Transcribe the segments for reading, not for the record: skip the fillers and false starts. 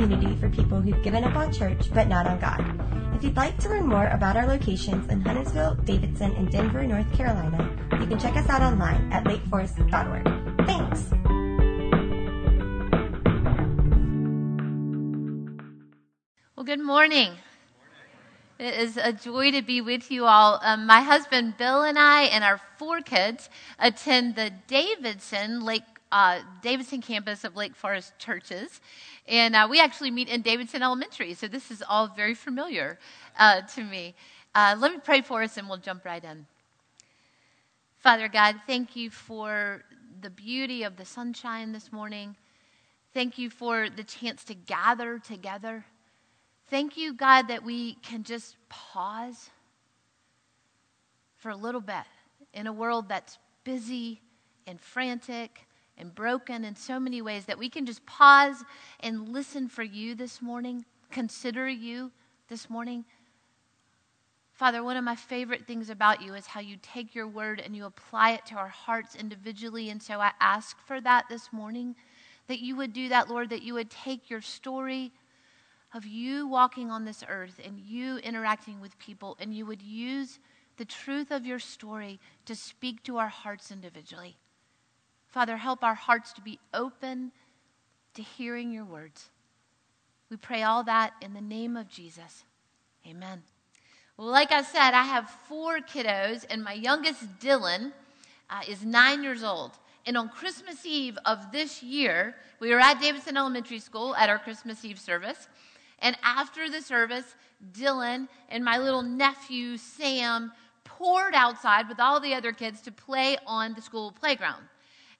community for people who've given up on church but not on God. If you'd like to learn more about our locations in Huntersville, Davidson, and Denver, North Carolina, you can check us out online at lakeforest.org. Thanks! Well, good morning. It is a joy to be with you all. My husband Bill and I and our 4 kids attend the Davidson campus of Lake Forest Churches, and we actually meet in Davidson Elementary, so this is all very familiar to me. Let me pray for us and we'll jump right in. Father God, thank you for the beauty of the sunshine this morning. Thank you for the chance to gather together. Thank you, God, that we can just pause for a little bit in a world that's busy and frantic and broken in so many ways, that we can just pause and listen for you this morning, consider you this morning. Father, one of my favorite things about you is how you take your word and you apply it to our hearts individually, and so I ask for that this morning, that you would do that, Lord, that you would take your story of you walking on this earth and you interacting with people, and you would use the truth of your story to speak to our hearts individually. Father, help our hearts to be open to hearing your words. We pray all that in the name of Jesus. Amen. Well, like I said, I have 4 kiddos, and my youngest, Dylan, is 9 years old. And on Christmas Eve of this year, we were at Davidson Elementary School at our Christmas Eve service. And after the service, Dylan and my little nephew, Sam, poured outside with all the other kids to play on the school playground.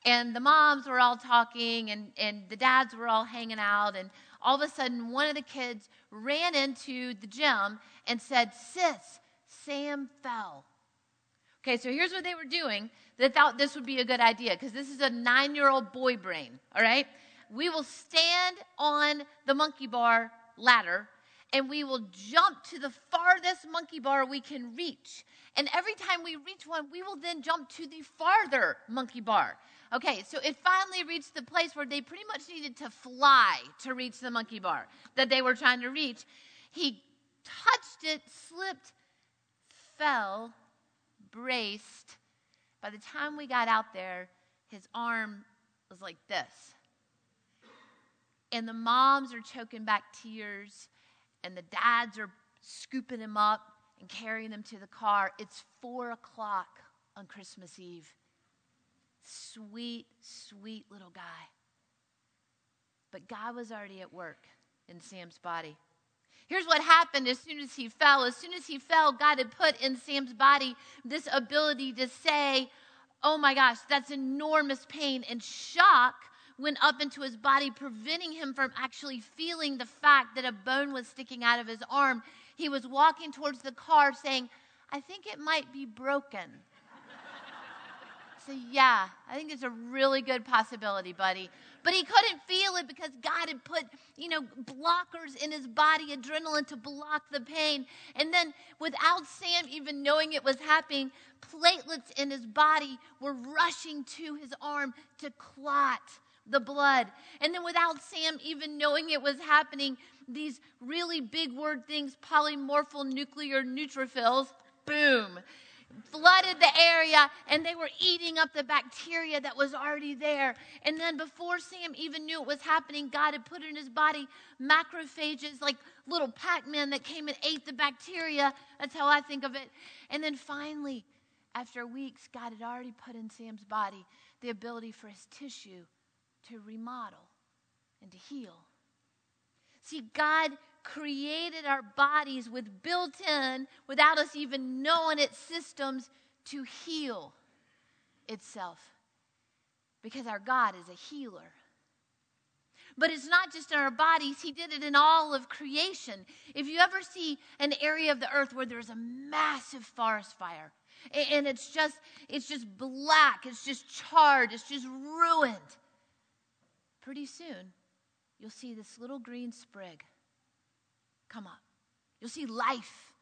And the moms were all talking, and the dads were all hanging out. And all of a sudden, one of the kids ran into the gym and said, "Sis, Sam fell." Okay, so here's what they were doing. They thought this would be a good idea because this is a 9-year-old boy brain, all right? We will stand on the monkey bar ladder, and we will jump to the farthest monkey bar we can reach. And every time we reach one, we will then jump to the farther monkey bar. Okay, so it finally reached the place where they pretty much needed to fly to reach the monkey bar that they were trying to reach. He touched it, slipped, fell, braced. By the time we got out there, his arm was like this. And the moms are choking back tears, and the dads are scooping him up and carrying him to the car. It's 4:00 on Christmas Eve. Sweet, sweet little guy. But God was already at work in Sam's body. Here's what happened as soon as he fell. As soon as he fell, God had put in Sam's body this ability to say, "Oh my gosh, that's enormous pain," and shock went up into his body, preventing him from actually feeling the fact that a bone was sticking out of his arm. He was walking towards the car saying, "I think it might be broken." So yeah, I think it's a really good possibility, buddy. But he couldn't feel it because God had put, blockers in his body, adrenaline to block the pain. And then without Sam even knowing it was happening, platelets in his body were rushing to his arm to clot the blood. And then without Sam even knowing it was happening, these really big word things, polymorphonuclear neutrophils, boom, flooded the area, and they were eating up the bacteria that was already there. And then before Sam even knew it was happening, God had put in his body macrophages, like little Pac-Man that came and ate the bacteria. That's how I think of it. And then finally, after weeks, God had already put in Sam's body the ability for his tissue to remodel and to heal. See, God created our bodies with built-in, without us even knowing it, systems to heal itself, because our God is a healer. But it's not just in our bodies. He did it in all of creation. If you ever see an area of the earth where there's a massive forest fire, and it's just black, it's just charred, it's just ruined, pretty soon, you'll see this little green sprig come up. You'll see life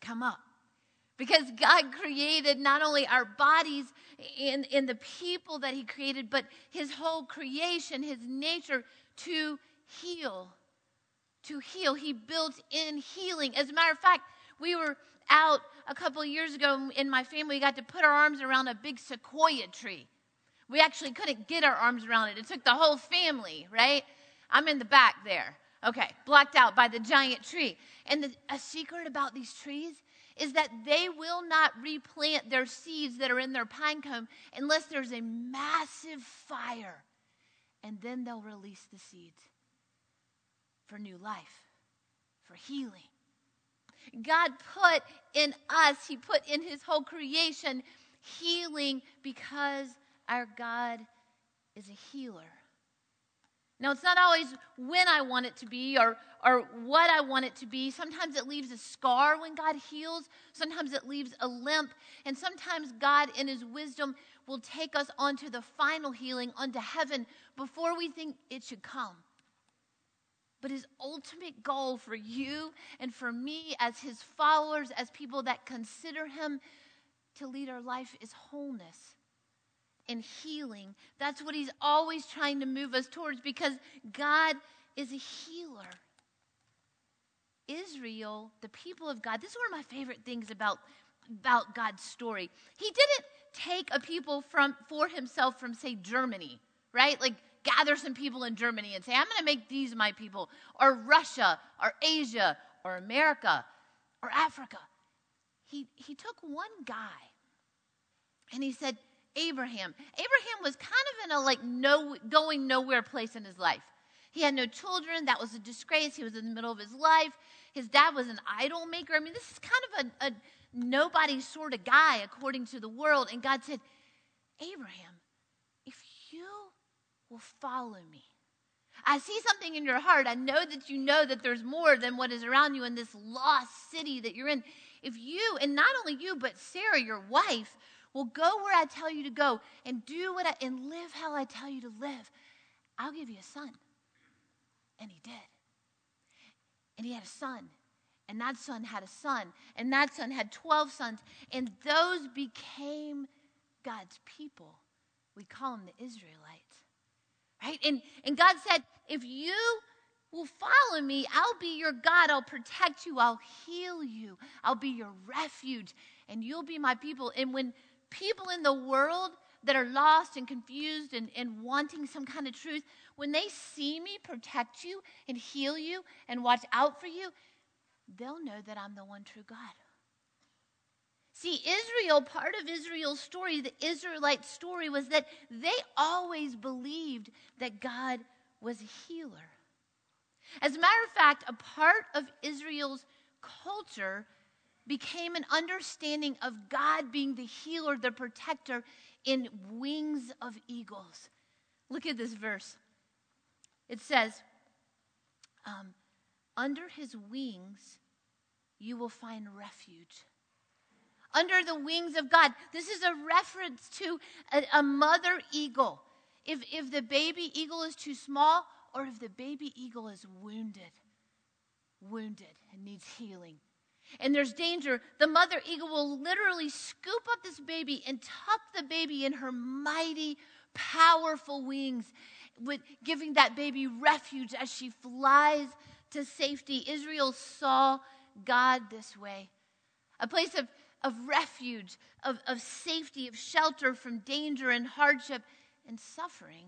come up. Because God created not only our bodies and the people that he created, but his whole creation, his nature, to heal to heal. He builds in healing. As a matter of fact, we were out a couple of years ago, and my family got to put our arms around a big sequoia tree. We actually couldn't get our arms around it. It took the whole family, right? I'm in the back there. Okay, blocked out by the giant tree. And a secret about these trees is that they will not replant their seeds that are in their pine cone unless there's a massive fire. And then they'll release the seeds for new life, for healing. God put in us, he put in his whole creation, healing, because our God is a healer. Now, it's not always when I want it to be or what I want it to be. Sometimes it leaves a scar when God heals. Sometimes it leaves a limp. And sometimes God, in his wisdom, will take us onto the final healing, onto heaven, before we think it should come. But his ultimate goal for you and for me as his followers, as people that consider him to lead our life, is wholeness and healing. That's what he's always trying to move us towards, because God is a healer. Israel, the people of God, this is one of my favorite things about God's story. He didn't take a people for himself from, say, Germany, right? Like, gather some people in Germany and say, I'm going to make these my people, or Russia, or Asia, or America, or Africa. He took one guy, and he said, Abraham. Abraham was kind of in a going nowhere place in his life. He had no children. That was a disgrace. He was in the middle of his life. His dad was an idol maker. I mean, this is kind of a nobody sort of guy according to the world. And God said, Abraham, if you will follow me. I see something in your heart. I know that you know that there's more than what is around you in this lost city that you're in. If you, and not only you, but Sarah, your wife, will go where I tell you to go and do what and live how I tell you to live, I'll give you a son. And he did. And he had a son. And that son had a son. And that son had 12 sons. And those became God's people. We call them the Israelites. Right? And God said, if you will follow me, I'll be your God. I'll protect you. I'll heal you. I'll be your refuge. And you'll be my people. And when people in the world that are lost and confused and wanting some kind of truth, when they see me protect you and heal you and watch out for you, they'll know that I'm the one true God. See, Israel, part of Israel's story, the Israelite story, was that they always believed that God was a healer. As a matter of fact, a part of Israel's culture became an understanding of God being the healer, the protector, in wings of eagles. Look at this verse. It says, under his wings, you will find refuge. Under the wings of God. This is a reference to a mother eagle. If the baby eagle is too small, or if the baby eagle is wounded and needs healing, and there's danger, the mother eagle will literally scoop up this baby and tuck the baby in her mighty, powerful wings, with giving that baby refuge as she flies to safety. Israel saw God this way, a place of refuge, of safety, of shelter from danger and hardship and suffering.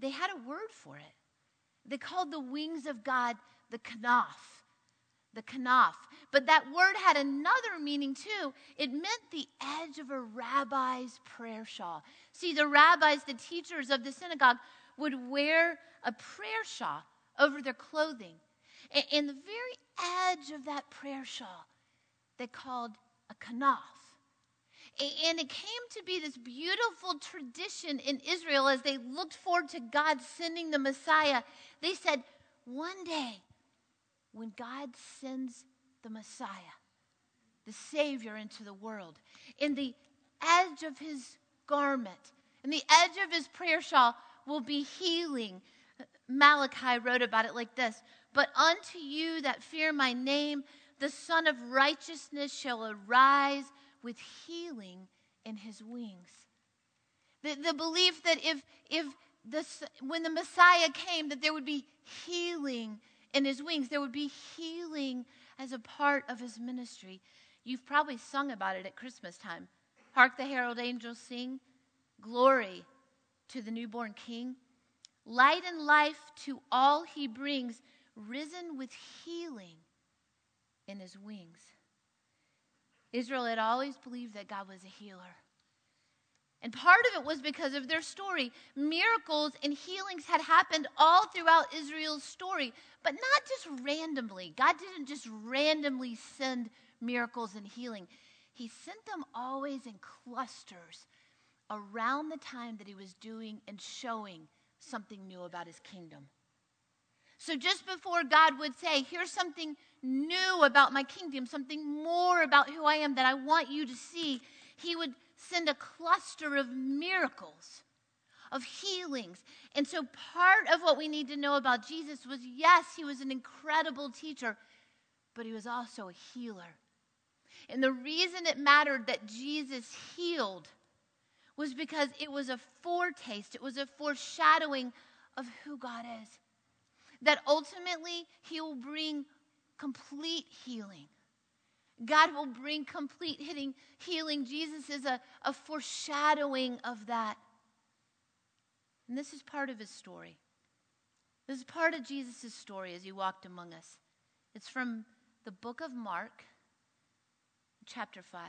They had a word for it. They called the wings of God the kanaf. The kanaf. But that word had another meaning too. It meant the edge of a rabbi's prayer shawl. See, the rabbis, the teachers of the synagogue, would wear a prayer shawl over their clothing. And the very edge of that prayer shawl, they called a kanaf. And it came to be this beautiful tradition in Israel as they looked forward to God sending the Messiah. They said, one day, when God sends the Messiah, the Savior, into the world, in the edge of his garment, in the edge of his prayer shawl will be healing. Malachi wrote about it like this: but unto you that fear my name, the Son of Righteousness shall arise with healing in his wings. The belief that when the Messiah came, that there would be healing in his wings, there would be healing as a part of his ministry. You've probably sung about it at Christmas time. Hark the herald angels sing, glory to the newborn king. Light and life to all he brings, risen with healing in his wings. Israel had always believed that God was a healer. And part of it was because of their story. Miracles and healings had happened all throughout Israel's story, but not just randomly. God didn't just randomly send miracles and healing. He sent them always in clusters around the time that he was doing and showing something new about his kingdom. So just before God would say, here's something new about my kingdom, something more about who I am that I want you to see, he would send a cluster of miracles, of healings. And so part of what we need to know about Jesus was, yes, he was an incredible teacher, but he was also a healer. And the reason it mattered that Jesus healed was because it was a foretaste, it was a foreshadowing of who God is. That ultimately, he will bring complete healing. God will bring complete healing. Jesus is a foreshadowing of that. And this is part of his story. This is part of Jesus' story as he walked among us. It's from the book of Mark, chapter 5.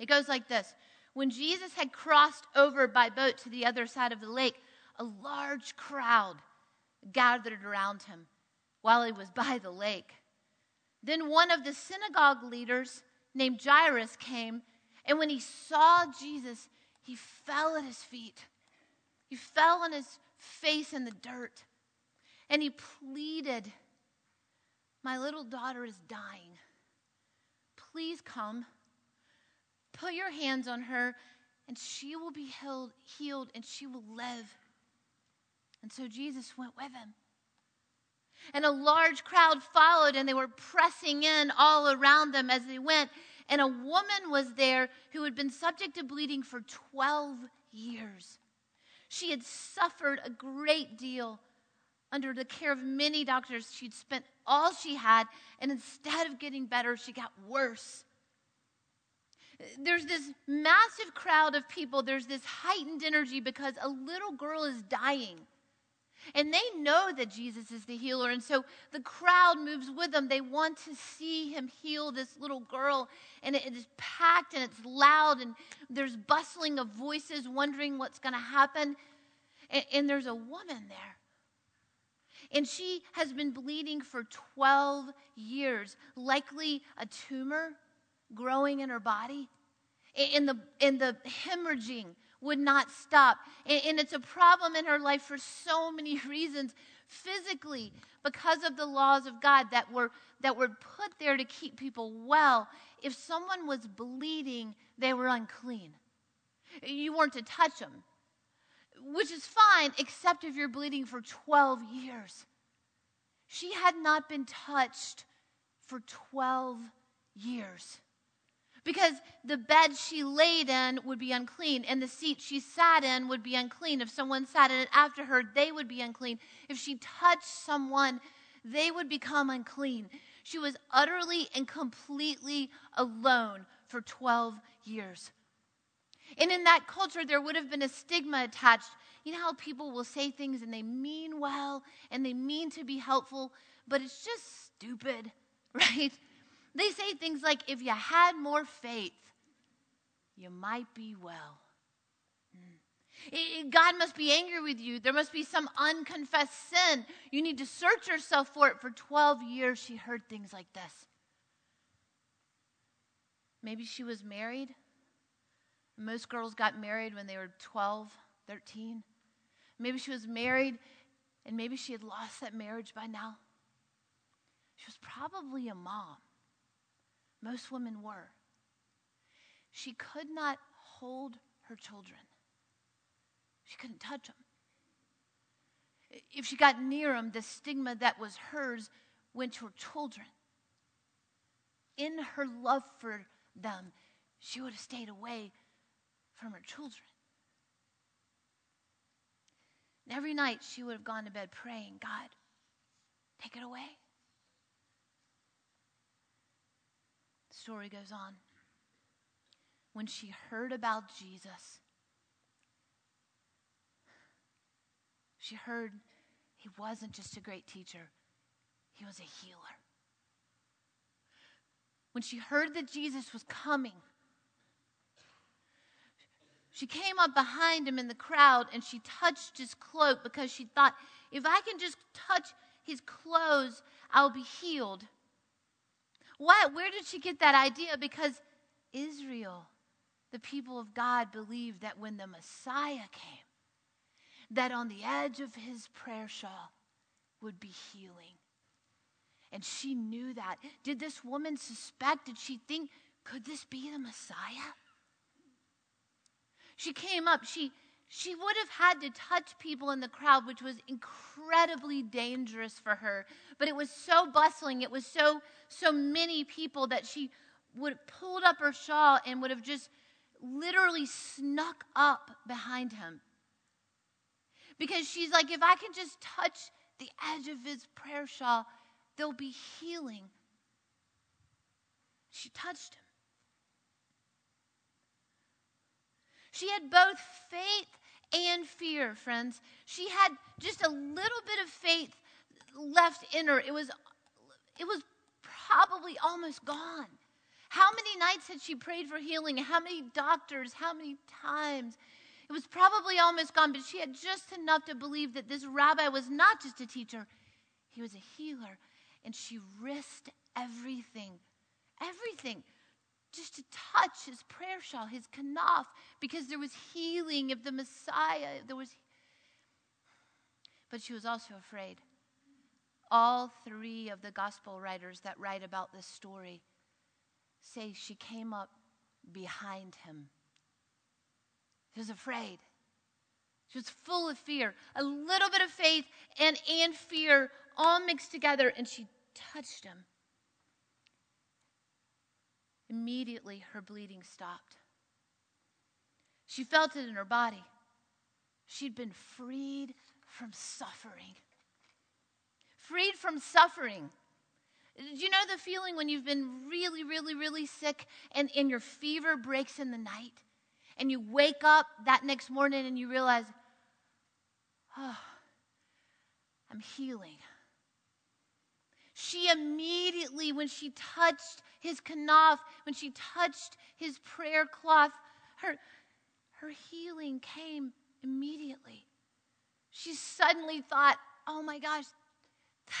It goes like this. When Jesus had crossed over by boat to the other side of the lake, a large crowd gathered around him while he was by the lake. Then one of the synagogue leaders named Jairus came, and when he saw Jesus, he fell at his feet. He fell on his face in the dirt, and he pleaded, "My little daughter is dying. Please come, put your hands on her, and she will be healed, and she will live." And so Jesus went with him. And a large crowd followed, and they were pressing in all around them as they went. And a woman was there who had been subject to bleeding for 12 years. She had suffered a great deal under the care of many doctors. She'd spent all she had, and instead of getting better, she got worse. There's this massive crowd of people. There's this heightened energy because a little girl is dying. And they know that Jesus is the healer, and so the crowd moves with them. They want to see him heal this little girl, and it is packed, and it's loud, and there's bustling of voices wondering what's going to happen, and there's a woman there, and she has been bleeding for 12 years, likely a tumor growing in her body, and the hemorrhaging would not stop. And it's a problem in her life for so many reasons, physically, because of the laws of God that were put there to keep people well. If someone was bleeding, they were unclean. You weren't to touch them, which is fine, except if you're bleeding for 12 years. She had not been touched for 12 years, because the bed she laid in would be unclean, and the seat she sat in would be unclean. If someone sat in it after her, they would be unclean. If she touched someone, they would become unclean. She was utterly and completely alone for 12 years. And in that culture, there would have been a stigma attached. You know how people will say things and they mean well, and they mean to be helpful, but it's just stupid, right? They say things like, if you had more faith, you might be well. God must be angry with you. There must be some unconfessed sin. You need to search yourself for it. For 12 years, she heard things like this. Maybe she was married. Most girls got married when they were 12, 13. Maybe she was married, and maybe she had lost that marriage by now. She was probably a mom. Most women were. She could not hold her children. She couldn't touch them. If she got near them, the stigma that was hers went to her children. In her love for them, she would have stayed away from her children. And every night she would have gone to bed praying, "God, Take it away. The story goes on. When she heard about Jesus, she heard he wasn't just a great teacher, he was a healer. When she heard that Jesus was coming, she came up behind him in the crowd and she touched his cloak because she thought, if I can just touch his clothes, I'll be healed. Why? Where did she get that idea? Because Israel, the people of God, believed that when the Messiah came, that on the edge of his prayer shawl would be healing. And she knew that. Did this woman suspect? Did she think, could this be the Messiah? She came up. She would have had to touch people in the crowd, which was incredibly dangerous for her. But it was so bustling. It was so many people that she would have pulled up her shawl and would have just literally snuck up behind him. Because she's like, if I can just touch the edge of his prayer shawl, there'll be healing. She touched him. She had both faith and fear, friends. She had just a little bit of faith left in her. It was probably almost gone. How many nights had she prayed for healing? How many doctors? How many times? It was probably almost gone, but she had just enough to believe that this rabbi was not just a teacher. He was a healer, and she risked everything, just to touch his prayer shawl, his kanaf, because there was healing of the Messiah. But she was also afraid. All three of the gospel writers that write about this story say she came up behind him. She was afraid. She was full of fear, a little bit of faith and fear all mixed together, and she touched him. Immediately, her bleeding stopped. She felt it in her body. She'd been freed from suffering. Do you know the feeling when you've been really, really, really sick and your fever breaks in the night and you wake up that next morning and you realize, oh, I'm healing. She immediately, when she touched his kanaf, when she touched his prayer cloth, her healing came immediately. She suddenly thought, oh my gosh,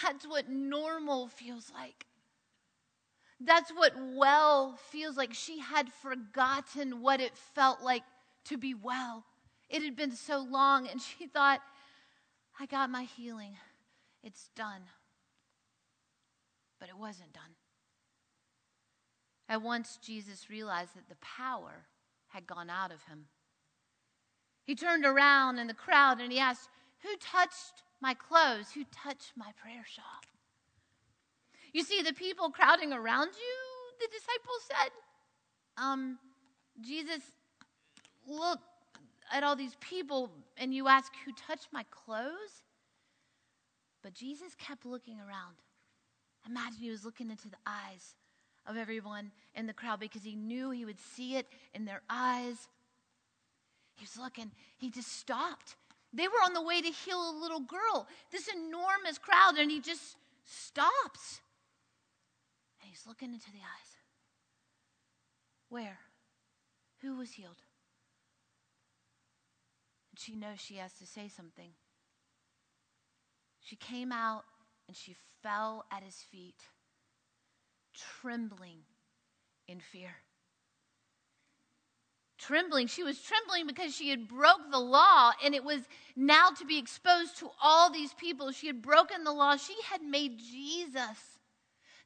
that's what normal feels like. That's what well feels like. She had forgotten what it felt like to be well. It had been so long, and she thought, I got my healing. It's done. But it wasn't done. At once, Jesus realized that the power had gone out of him. He turned around in the crowd and he asked, who touched my clothes? Who touched my prayer shawl? You see, the people crowding around you, the disciples said, Jesus, look at all these people and you ask, who touched my clothes? But Jesus kept looking around. Imagine he was looking into the eyes of everyone in the crowd because he knew he would see it in their eyes. He was looking. He just stopped. They were on the way to heal a little girl, this enormous crowd, and he just stops. And he's looking into the eyes. Where? Who was healed? And she knows she has to say something. She came out and she fell at his feet, trembling in fear. She was trembling because she had broke the law, and it was now to be exposed to all these people. She had broken the law. She had made Jesus,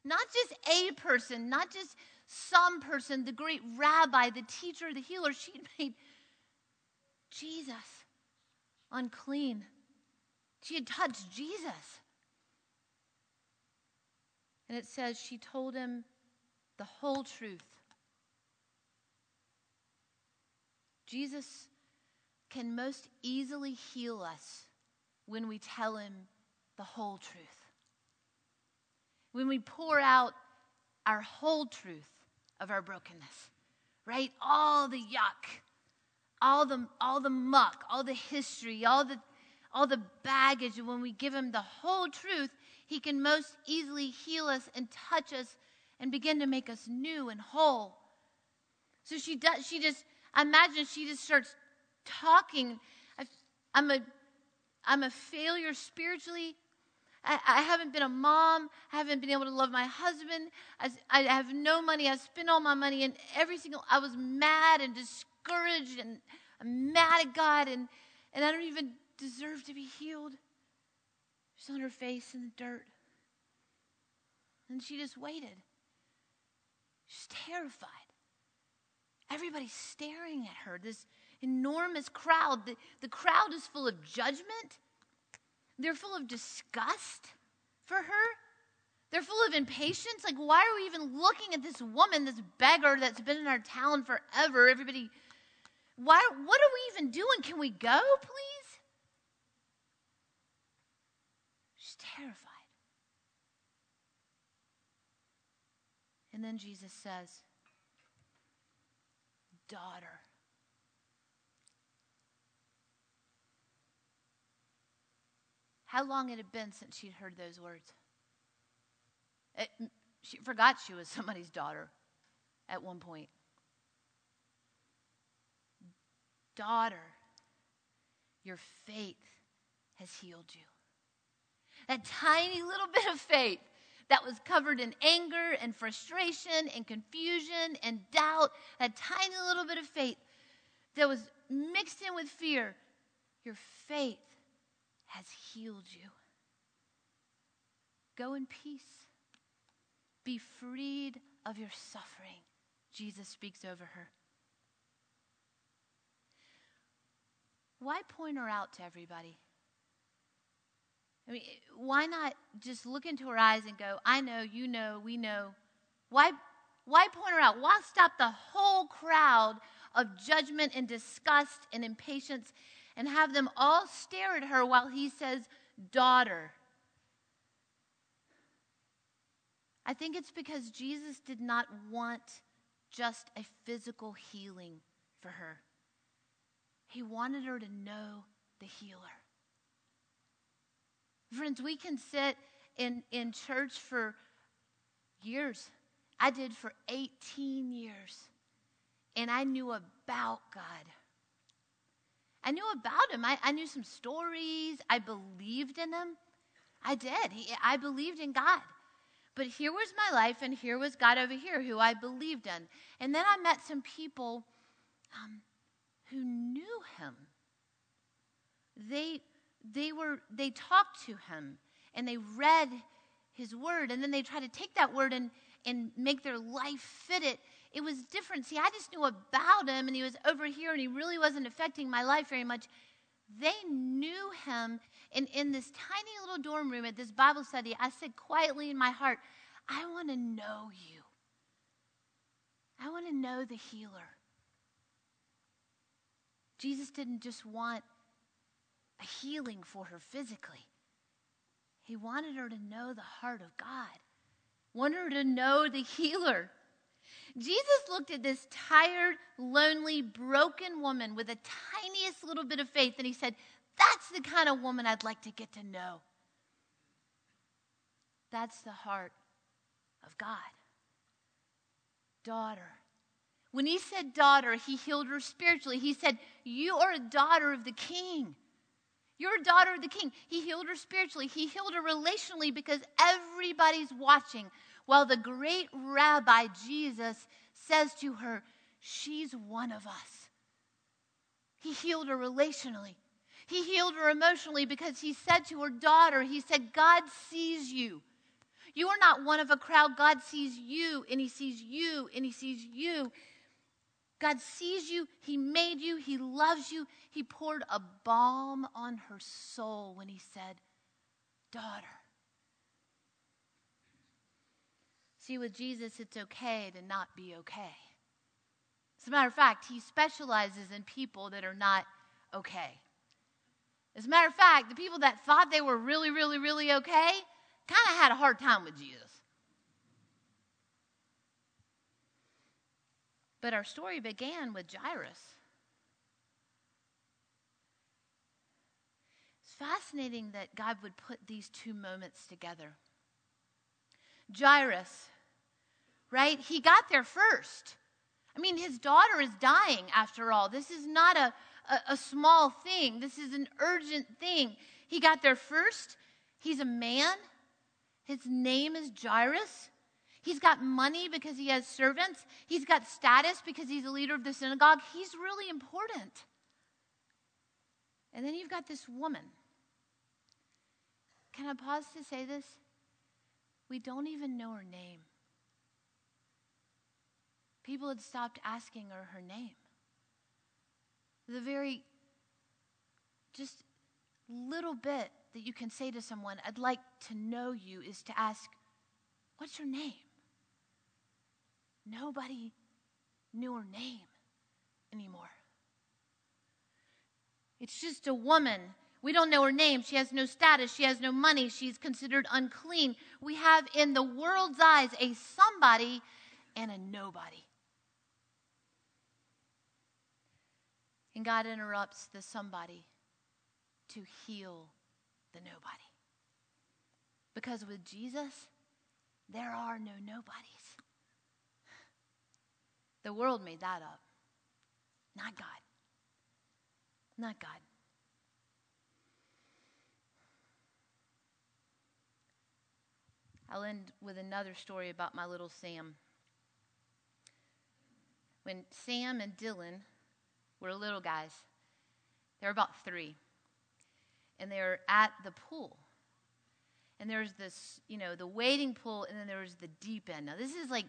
not just a person, not just some person, the great rabbi, the teacher, the healer. She'd made Jesus unclean. She had touched Jesus. And it says she told him the whole truth. Jesus can most easily heal us when we tell him the whole truth. when we pour out our whole truth of our brokenness, right? All the yuck, all the muck, all the history, all the baggage. And when we give him the whole truth, he can most easily heal us and touch us and begin to make us new and whole. So she just starts talking. I'm a failure spiritually. I haven't been a mom. I haven't been able to love my husband. I have no money. I spent all my money, and I was mad and discouraged, and I'm mad at God, and I don't even deserve to be healed. She's on her face in the dirt. And she just waited. She's terrified. Everybody's staring at her, this enormous crowd. The crowd is full of judgment. They're full of disgust for her. They're full of impatience. Like, why are we even looking at this woman, this beggar that's been in our town forever? Everybody, what are we even doing? Can we go, please? She's terrified. And then Jesus says, "Daughter." How long it had been since she'd heard those words. She forgot she was somebody's daughter at one point. Daughter, your faith has healed you. That tiny little bit of faith that was covered in anger and frustration and confusion and doubt, that tiny little bit of faith that was mixed in with fear, your faith has healed you. Go in peace. Be freed of your suffering. Jesus speaks over her. Why point her out to everybody? I mean, why not just look into her eyes and go, I know, you know, we know. Why point her out? Why stop the whole crowd of judgment and disgust and impatience and have them all stare at her while he says, "Daughter"? I think it's because Jesus did not want just a physical healing for her. He wanted her to know the healer. Friends, we can sit in church for years. I did for 18 years. And I knew about God. I knew about him. I knew some stories. I believed in him. I did. I believed in God. But here was my life, and here was God over here, who I believed in. And then I met some people who knew him. They talked to him, and they read his word, and then they tried to take that word and make their life fit it. It was different. See, I just knew about him, and he was over here, and he really wasn't affecting my life very much. They knew him, and in this tiny little dorm room at this Bible study, I said quietly in my heart, I want to know you. I want to know the healer. Jesus didn't just want a healing for her physically. He wanted her to know the heart of God. Wanted her to know the healer. Jesus looked at this tired, lonely, broken woman with the tiniest little bit of faith, and he said, that's the kind of woman I'd like to get to know. That's the heart of God. Daughter. When he said daughter, he healed her spiritually. He said, you are a daughter of the King. You're a daughter of the King. He healed her spiritually. He healed her relationally because everybody's watching. While the great rabbi Jesus says to her, she's one of us. He healed her relationally. He healed her emotionally because he said to her daughter, he said, God sees you. You are not one of a crowd. God sees you, and he sees you, and he sees you. God sees you. He made you. He loves you. He poured a balm on her soul when he said, daughter. See, with Jesus, it's okay to not be okay. As a matter of fact, he specializes in people that are not okay. As a matter of fact, the people that thought they were really, really, really okay kind of had a hard time with Jesus. But our story began with Jairus. It's fascinating that God would put these two moments together. Jairus, right? He got there first. I mean, his daughter is dying, after all. This is not a small thing. This is an urgent thing. He got there first. He's a man. His name is Jairus. He's got money because he has servants. He's got status because he's a leader of the synagogue. He's really important. And then you've got this woman. Can I pause to say this? We don't even know her name. People had stopped asking her name. The very just little bit that you can say to someone, I'd like to know you, is to ask, what's your name? Nobody knew her name anymore. It's just a woman. We don't know her name. She has no status. She has no money. She's considered unclean. We have in the world's eyes a somebody and a nobody. And God interrupts the somebody to heal the nobody. Because with Jesus, there are no nobodies. The world made that up. Not God. Not God. I'll end with another story about my little Sam. When Sam and Dylan were little guys, they were about 3, and they were at the pool. And there's this, the wading pool, and then there was the deep end. Now, this is like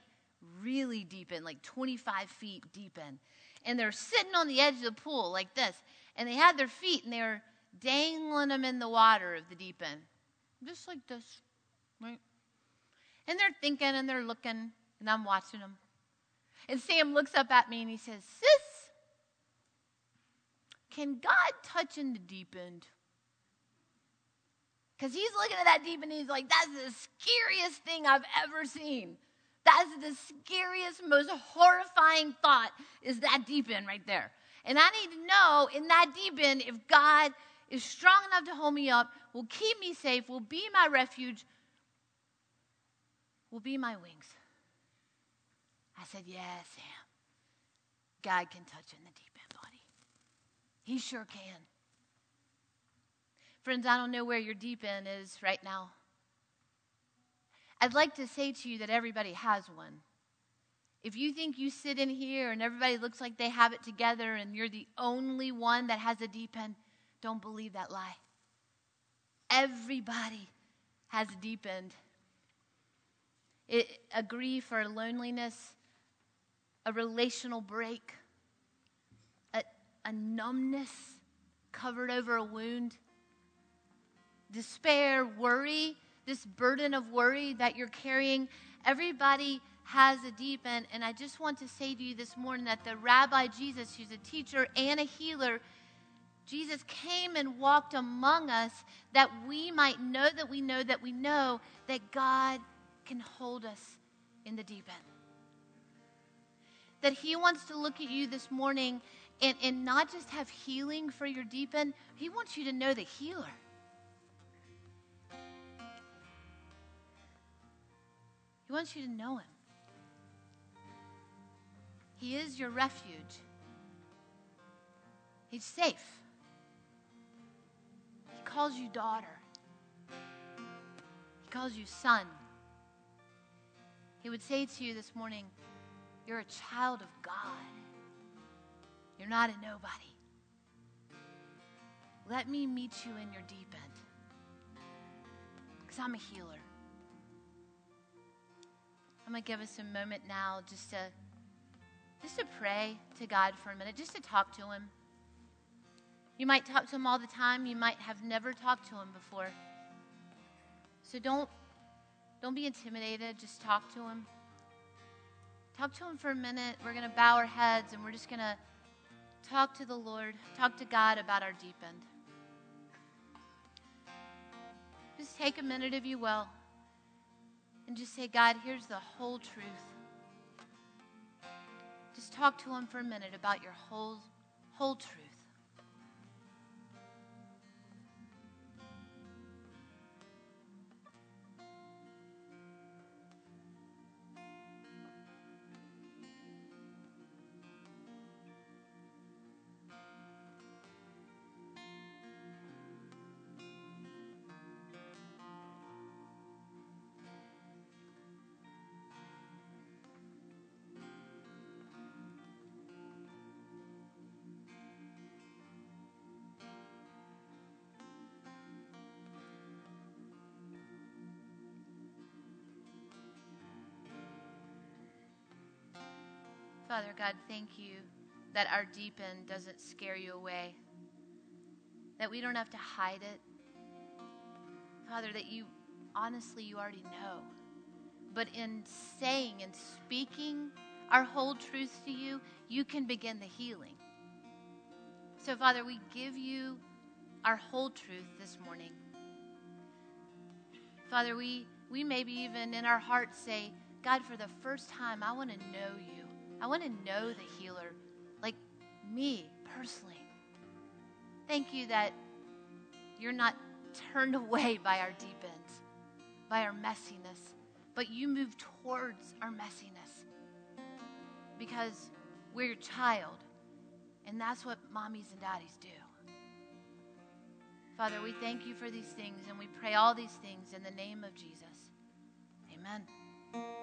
really deep end, like 25 feet deep end. And they're sitting on the edge of the pool like this. And they had their feet, and they were dangling them in the water of the deep end. Just like this, right? And they're thinking, and they're looking, and I'm watching them. And Sam looks up at me, and he says, Sis, can God touch in the deep end? Because he's looking at that deep and he's like, that's the scariest thing I've ever seen. That's the scariest, most horrifying thought is that deep end right there. And I need to know in that deep end if God is strong enough to hold me up, will keep me safe, will be my refuge, will be my wings. I said, yeah, Sam, God can touch in the deep end, buddy. He sure can. Friends, I don't know where your deep end is right now. I'd like to say to you that everybody has one. If you think you sit in here and everybody looks like they have it together and you're the only one that has a deep end, don't believe that lie. Everybody has a deep end. A grief or loneliness, a relational break, a numbness covered over a wound, despair, worry, this burden of worry that you're carrying. Everybody has a deep end. And I just want to say to you this morning that the Rabbi Jesus, who's a teacher and a healer, Jesus came and walked among us that we might know that we know that we know that God can hold us in the deep end. That he wants to look at you this morning and not just have healing for your deep end. He wants you to know the healer. He wants you to know him. He is your refuge. He's safe. He calls you daughter. He calls you son. He would say to you this morning, you're a child of God. You're not a nobody. Let me meet you in your deep end. Because I'm a healer. I'm going to give us a moment now just to pray to God for a minute, just to talk to him. You might talk to him all the time. You might have never talked to him before. So don't be intimidated. Just talk to him. Talk to him for a minute. We're going to bow our heads, and we're just going to talk to the Lord, talk to God about our deep end. Just take a minute if you will. And just say, God, here's the whole truth. Just Just talk to him for a minute about your whole truth. Father God, thank you that our deep end doesn't scare you away, that we don't have to hide it. Father, that you, honestly, you already know. But in saying and speaking our whole truth to you, you can begin the healing. So, Father, we give you our whole truth this morning. Father, we maybe even in our hearts say, God, for the first time, I want to know you. I want to know the healer, like me personally. Thank you that you're not turned away by our deep ends, by our messiness, but you move towards our messiness because we're your child, and that's what mommies and daddies do. Father, we thank you for these things, and we pray all these things in the name of Jesus. Amen.